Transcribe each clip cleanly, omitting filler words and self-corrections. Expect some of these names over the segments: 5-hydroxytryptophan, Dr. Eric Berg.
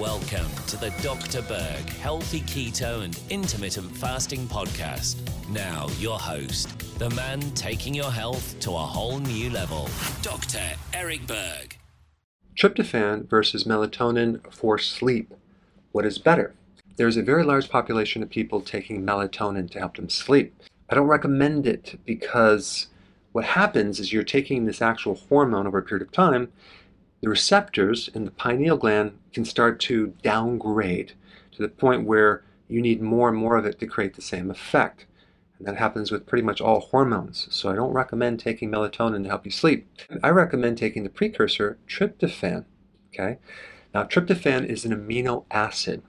Welcome to the Dr. Berg Healthy Keto and Intermittent Fasting Podcast. Now your host, the man taking your health to a whole new level, Dr. Eric Berg. Tryptophan versus melatonin for sleep. What is better? There's a very large population of people taking melatonin to help them sleep. I don't recommend it because what happens is you're taking this actual hormone over a period of time. The receptors in the pineal gland can start to downgrade to the point where you need more and more of it to create the same effect. And that happens with pretty much all hormones. So I don't recommend taking melatonin to help you sleep. I recommend taking the precursor tryptophan. Okay? Now tryptophan is an amino acid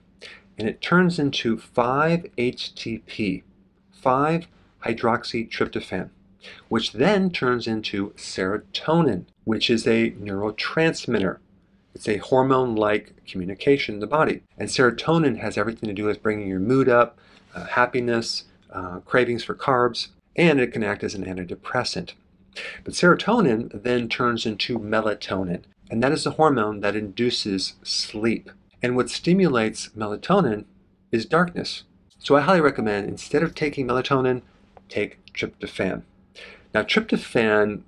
and it turns into 5-HTP, 5-hydroxytryptophan, which then turns into serotonin, which is a neurotransmitter. It's a hormone-like communication in the body. And serotonin has everything to do with bringing your mood up, happiness, cravings for carbs, and it can act as an antidepressant. But serotonin then turns into melatonin, and that is the hormone that induces sleep. And what stimulates melatonin is darkness. So I highly recommend, instead of taking melatonin, take tryptophan. Now tryptophan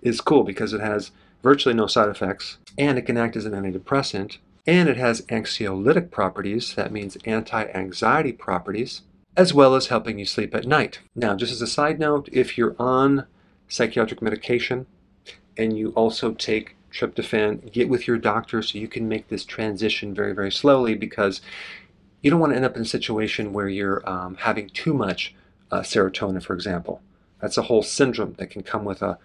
is cool because it has virtually no side effects, and it can act as an antidepressant, and it has anxiolytic properties, that means anti-anxiety properties, as well as helping you sleep at night. Now just as a side note, if you're on psychiatric medication and you also take tryptophan, get with your doctor so you can make this transition very, very slowly, because you don't want to end up in a situation where you're having too much serotonin, for example. That's a whole syndrome that can come with a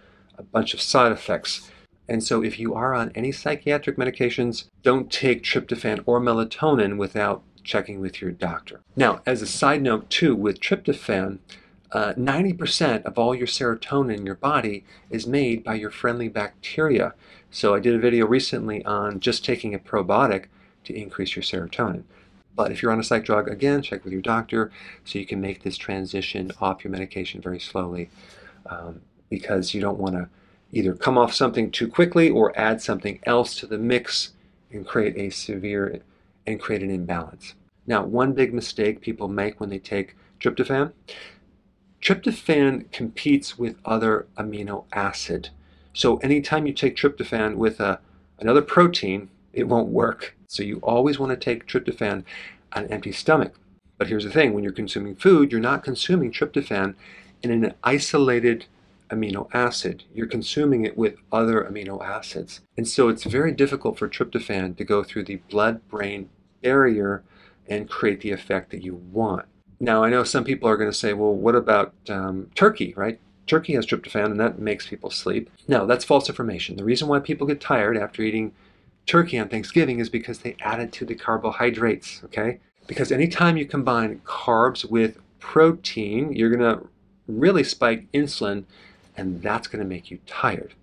bunch of side effects. And so if you are on any psychiatric medications, don't take tryptophan or melatonin without checking with your doctor. Now, as a side note too, with tryptophan, 90% of all your serotonin in your body is made by your friendly bacteria. So I did a video recently on just taking a probiotic to increase your serotonin. But if you're on a psych drug, again, check with your doctor so you can make this transition off your medication very slowly, because you don't want to either come off something too quickly or add something else to the mix and create an imbalance. Now, one big mistake people make when they take tryptophan, tryptophan competes with other amino acid. So anytime you take tryptophan with another protein, it won't work. So you always want to take tryptophan on an empty stomach. But here's the thing, when you're consuming food, you're not consuming tryptophan in an isolated amino acid. You're consuming it with other amino acids. And so it's very difficult for tryptophan to go through the blood-brain barrier and create the effect that you want. Now, I know some people are going to say, well, what about turkey, right? Turkey has tryptophan and that makes people sleep. No, that's false information. The reason why people get tired after eating turkey on Thanksgiving is because they added to the carbohydrates, okay? Because anytime you combine carbs with protein, you're going to really spike insulin, and that's going to make you tired.